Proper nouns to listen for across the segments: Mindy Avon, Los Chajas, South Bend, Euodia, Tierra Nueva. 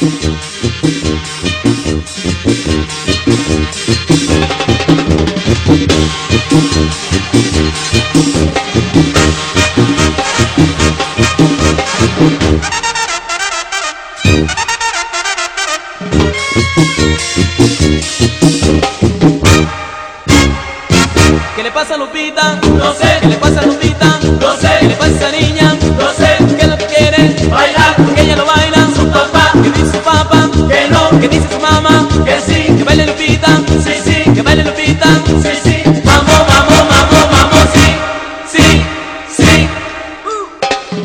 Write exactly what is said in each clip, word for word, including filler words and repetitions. ¿Qué le pasa a Lupita? No sé. ¿Qué le pasa a Lupita? No sé. ¿Qué le pasa a esa niña? No sé. ¿Qué es lo que quiere? Bailar. Porque ella lo baila. Su papá. ¿Qué dice su papá? Que no. ¿Qué dice su mamá? Que sí. Que baile Lupita. Sí, sí. Que baile Lupita. Sí, sí. Mambo, mambo, mambo, mambo. Sí, sí, sí. Uh.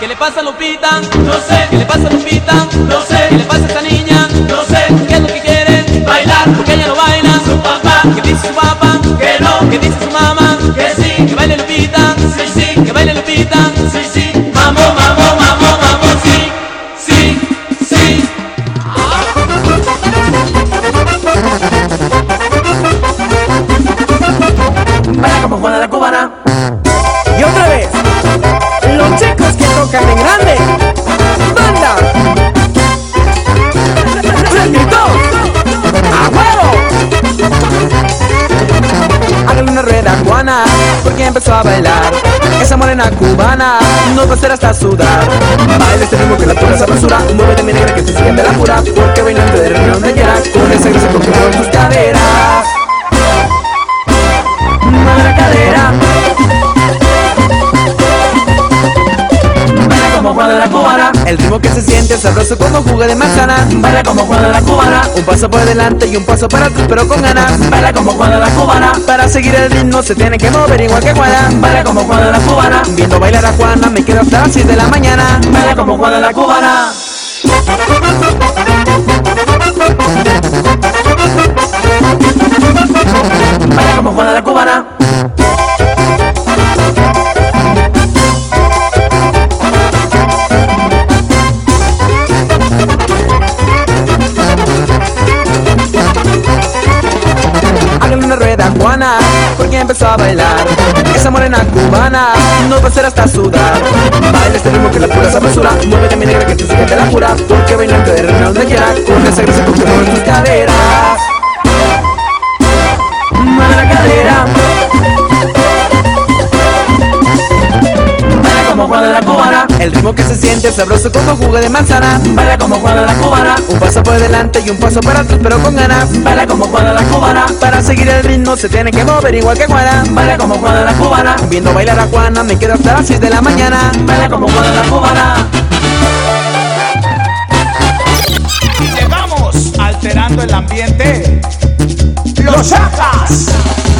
¿Qué le pasa a Lupita? No sé. ¿Qué le pasa a Lupita? No sé. ¿Qué le pasa a esa niña? No sé. ¿Qué es lo que quiere? Bailar, porque ella no baila. Su papá, ¿qué dice su papá? Que no. ¿Qué dice su mamá? Que sí. Que baile Lupita, sí, sí. Que baile Lupita, sí, sí. Mambo, mambo, mambo, mambo, sí, sí, sí. Baila como Juana la Cubana. Y otra vez, los chicos que tocan en grande. Porque empezó a bailar esa morena cubana, nos va a hacer hasta sudar. Baila este ritmo que la pura sabrosura, muévete mi negra que te siguen de la pura, porque bailando de reunión de llena, con esa gracia confirmó tus caderas. Mueve la cadera, baila como Juana la Cubana. El ritmo que se siente sabroso como jugo de manzana. Baila como Juana la Cubana. Un paso por delante y un paso para atrás pero con ganas. Baila como Juana la Cubana. Para seguir el ritmo se tiene que mover igual que Juana. Baila como Juana la Cubana. Viendo bailar a Juana me quedo hasta las seis de la mañana. Baila como Juana la Cubana. Baila como Juana la Cubana. Juana, porque empezó a bailar esa morena cubana, nos va a hacer hasta sudar. Baila este ritmo que la pura sabrosura, muévete mi negra que te sigue de la pura, porque bailando de reunión de llena, con esa gracia con que mueven tus caderas. Mueve la cadera, baila como Juana la Cubana. El ritmo que se siente sabroso como jugo de manzana. Baila como Juana la Cubana. Un paso por delante y un paso para atrás pero con ganas. Baila como Juana la Cubana. Para seguir el ritmo se tiene que mover igual que Juana. Baila como Juana la Cubana. Viendo bailar a Juana me quedo hasta las seis de la mañana. Baila como Juana la Cubana. Y llevamos alterando el ambiente Los Chajas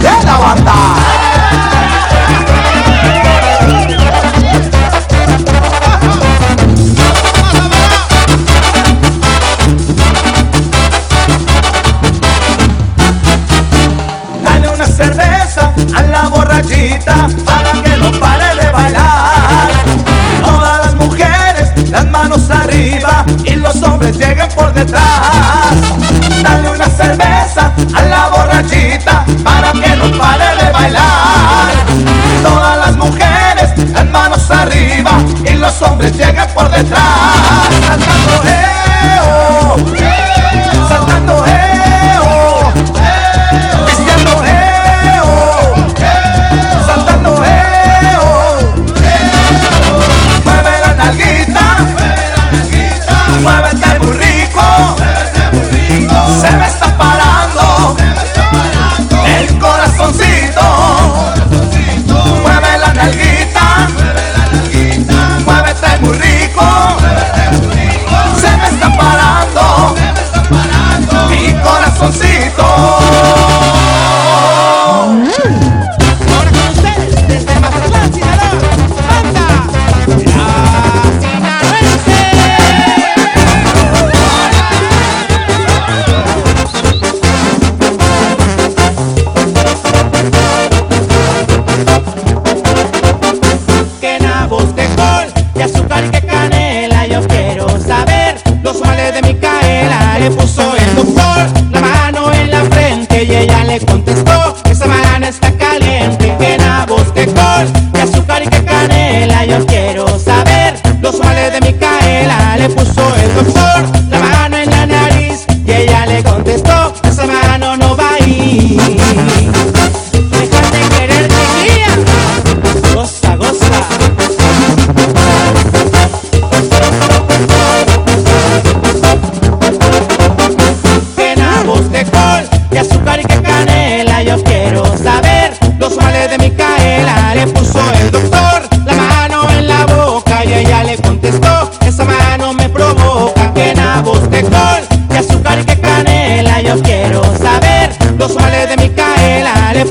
de la banda. A la borrachita para que no pare de bailar. Todas las mujeres, las manos arriba, y los hombres lleguen por detrás. Dale una cerveza a la borrachita para que no pare de bailar. Todas las mujeres, las manos arriba, y los hombres lleguen por detrás. Saltando eh-oh, eh-oh. Saltando eh-oh, eh-oh. Vistiendo eh-oh. Muévete muy rico, se me está parando el corazoncito. Mueve la nalguita, muévete muy rico, se me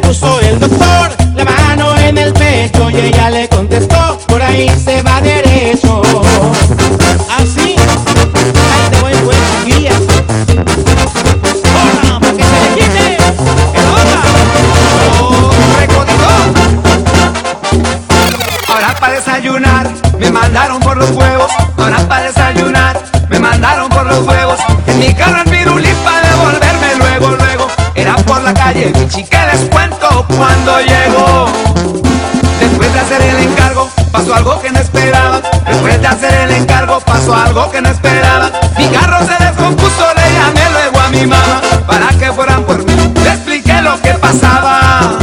puso el doctor la mano en el pecho y ella le contestó: por ahí se va derecho. Así, ahí te voy a poner chiquilla. ¡Hola! ¡Para que se le quite! ¡El hola! ¡Corre, coquetón! Ahora para desayunar me mandaron por los huevos. Ahora para desayunar me mandaron por los huevos. En mi carro al pirulí para devolverme luego, luego. Era por la calle, chica, les cuento cuando llegó. Después de hacer el encargo, pasó algo que no esperaba. Después de hacer el encargo, pasó algo que no esperaba. Mi carro se descompuso, le llamé luego a mi mamá para que fueran por mí. Le expliqué lo que pasaba.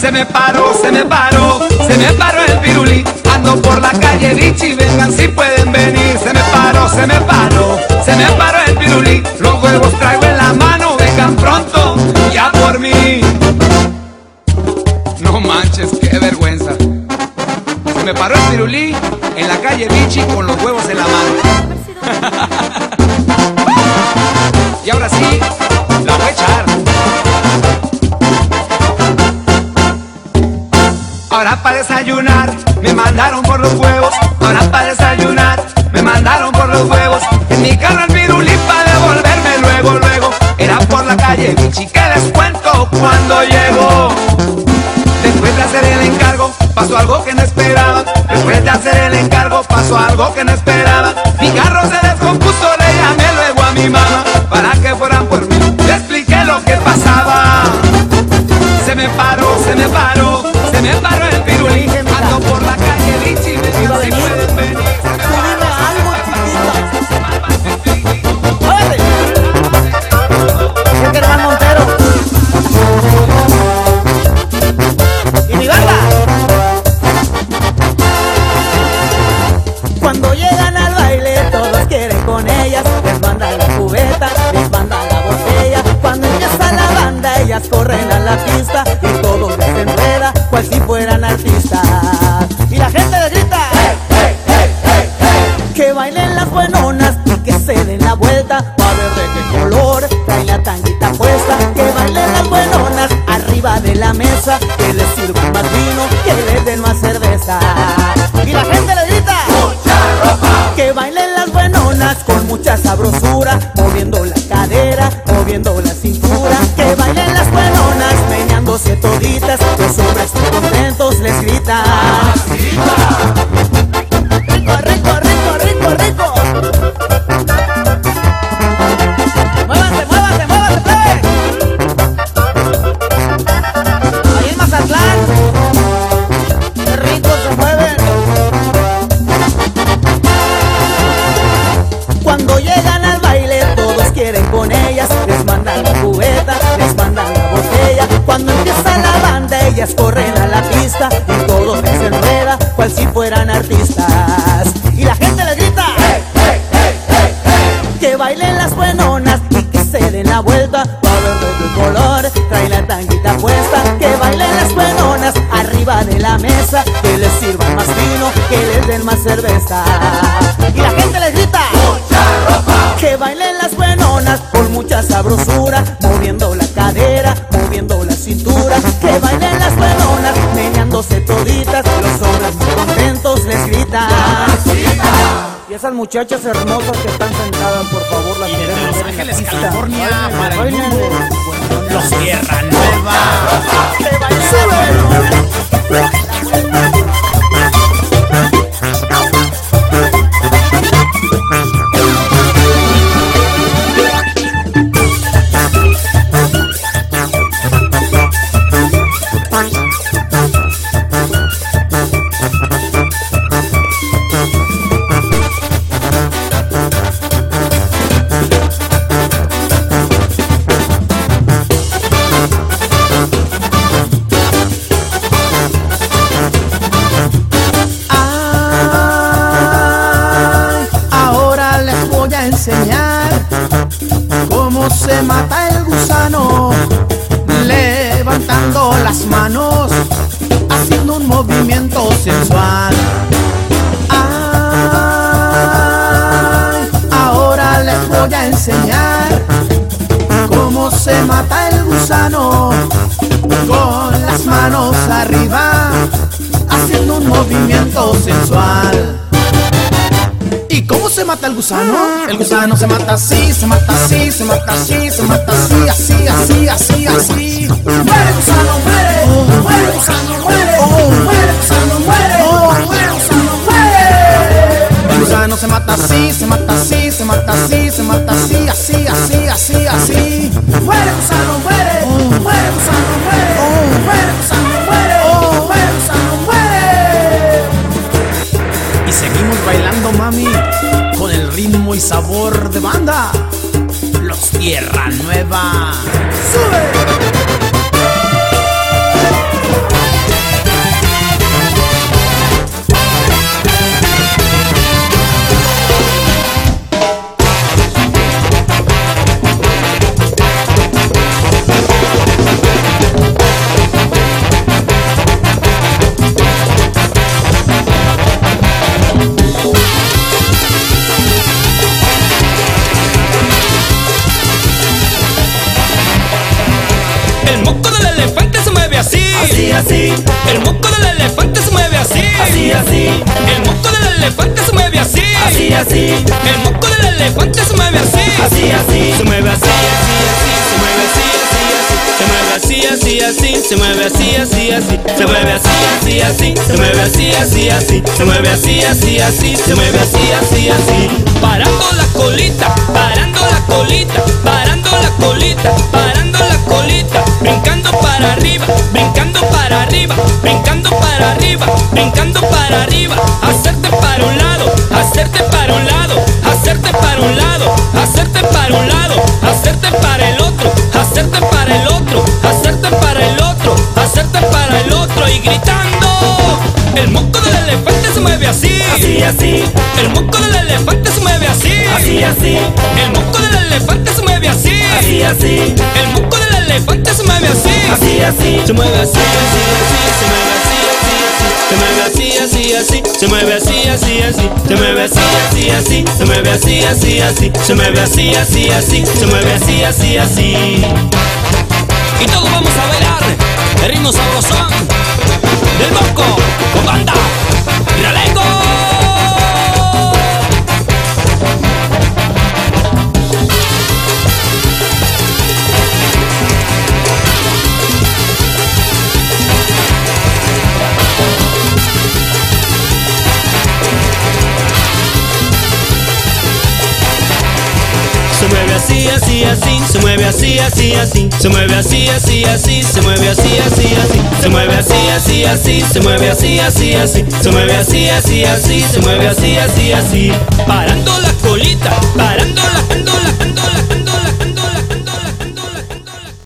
Se me paró, se me paró, se me paró el pirulí. Ando por la calle, Richie, vengan si pueden venir. Se me paró, se me paró, se me paró el pirulí. Los huevos traigo en la mano, vengan pronto, ya por mí. No manches, qué vergüenza. Se me paró el pirulí en la calle Richie con los huevos en la mano. Y ahora sí, la voy a echar. Ahora para desayunar me mandaron por los huevos. Ahora para desayunar me mandaron por los huevos. En mi carro al pirulí para devolverme luego, luego. Era por la calle, chica, les cuento cuando llegó. Después de hacer el encargo, pasó algo que no esperaba. Después de hacer el encargo, pasó algo que no esperaba. Mi carro se descompuso, le llamé luego a mi mamá para que fueran por mí. Le expliqué lo que pasaba. Se me paró, se me paró, se me paró el pirulí. Ando por la calle, Richie, me dijo si pueden venir. Corren a la pista y todo se enreda, cual si fueran artistas. Y la gente le grita: hey, hey, hey, hey, hey. Que bailen las buenonas y que se den la vuelta, pa' ver de qué color traen la tanguita puesta. Que bailen las buenonas arriba de la mesa, que les sirvan más vino, que les den más cerveza. Y la gente le grita: mucha ropa. Que bailen las buenonas con mucha sabrosura, moviendo la cadera, moviendo la cintura. Que bailen las buenonas, meneándose toditas, los hombres contentos les gritan: rico, rico, rico, rico, rico. Muévanse, muévanse, muévanse. Ahí en Mazatlán, qué rico se mueven. Cuando llegan al baile, todos quieren con ellas, les mandan la cubeta, les mandan la botella. Cuando empieza la banda, ellas corren a la pista y todo se enreda, cual si fueran artistas. Y la gente les grita: hey, hey, hey, hey, hey. Que bailen las buenonas y que se den la vuelta, para ver de qué color trae la tanguita puesta. Que bailen las buenonas arriba de la mesa, que les sirvan más vino, que les den más cerveza. Y la gente les grita: mucha ropa. Que bailen las buenonas con mucha sabrosura, moviendo la cadera, moviendo la cintura. Que bailen las buenonas meneándose toditas, los hombres muy contentos les gritan: y esas muchachas hermosas que están sentadas, por favor, las queremos. Los Ángeles, California, para el mundo. Los Tierra Nueva. Se mata el gusano levantando las manos, haciendo un movimiento sensual. Ay, ahora les voy a enseñar cómo se mata el gusano. inusual. ¿Y cómo se mata el gusano? El gusano se mata así, se mata así, se mata así, se mata así, así, así, así, así. ¡Muere gusano, muere! ¡Muere gusano, muere! ¡Muere gusano, muere! ¡Muere gusano, muere! El gusano se mata así, se mata así, se mata así, se mata así, así, así, así, así. ¡Muere gusano, muere! ¡Muere gusano, muere! ¡Muere gusano, muere! ¡Muere gusano, muere! Y seguimos bailando, mami, con el ritmo y sabor de banda Los Tierra Nueva. ¡Sube! Así. El moco del elefante se mueve así, así, así. El moco del elefante se mueve así, así, así. El moco del elefante se mueve así, así, así. Se mueve así, así, así, se mueve así, así, así. Se mueve así, así, así, se mueve así, así, así. Se mueve así, así, así, se mueve así, así, así. Se mueve así, así, así, se mueve así, así, así. Parando la colita, parando la colita, parando la colita, parando la colita, brincando para arriba, brincando para arriba, brincando para arriba, brincando para arriba, hacerte para un lado, hacerte para un lado, hacerte para un lado, hacerte para un lado, hacerte para el otro, hacerte para el otro, hacerte para el otro, hacerte para el otro y gritando. El moco del elefante se mueve así, así, así. El moco del elefante se mueve así, así, así. El moco del elefante se mueve así, así, así. El moco del elefante se mueve así, así, así. Se mueve así, así, así, se mueve así, así, así. Se mueve así, así, así, se mueve así, así, así. Se mueve así, así, así, se mueve así, así, así. Y todos vamos a bailar el ritmo sabrosón del moco con banda Realengo. Se mueve así, así, así, se mueve así, así, así, se mueve así, así, así, se mueve así, así, así, se mueve así, así, así, se mueve así, así, así, se mueve así, así, así, se mueve así, así, así, parando la colita, parando la